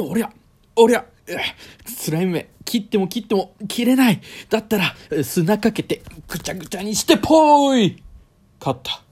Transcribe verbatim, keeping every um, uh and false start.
おりゃおりゃスライムめ切っても切っても切れない。だったら砂かけてぐちゃぐちゃにしてぽーい。勝った。